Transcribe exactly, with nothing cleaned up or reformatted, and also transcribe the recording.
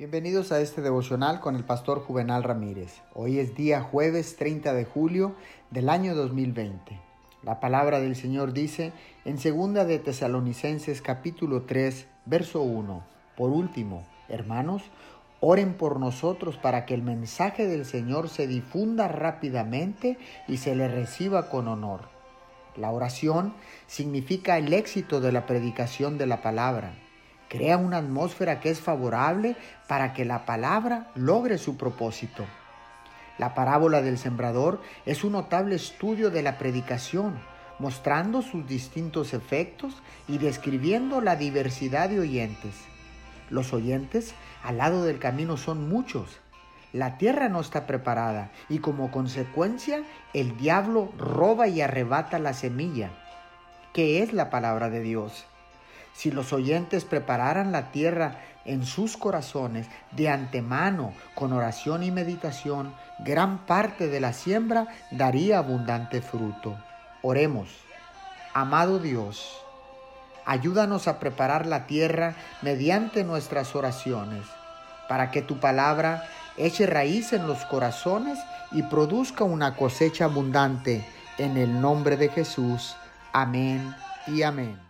Bienvenidos a este devocional con el Pastor Juvenal Ramírez. Hoy es día jueves treinta de julio del año dos mil veinte. La palabra del Señor dice en segunda de Tesalonicenses capítulo tres, verso uno. Por último, hermanos, oren por nosotros para que el mensaje del Señor se difunda rápidamente y se le reciba con honor. La oración significa el éxito de la predicación de la palabra. Crea una atmósfera que es favorable para que la palabra logre su propósito. La parábola del sembrador es un notable estudio de la predicación, mostrando sus distintos efectos y describiendo la diversidad de oyentes. Los oyentes al lado del camino son muchos. La tierra no está preparada y como consecuencia el diablo roba y arrebata la semilla, que es la palabra de Dios. Si los oyentes prepararan la tierra en sus corazones de antemano, con oración y meditación, gran parte de la siembra daría abundante fruto. Oremos. Amado Dios, ayúdanos a preparar la tierra mediante nuestras oraciones, para que tu palabra eche raíz en los corazones y produzca una cosecha abundante. En el nombre de Jesús. Amén y amén.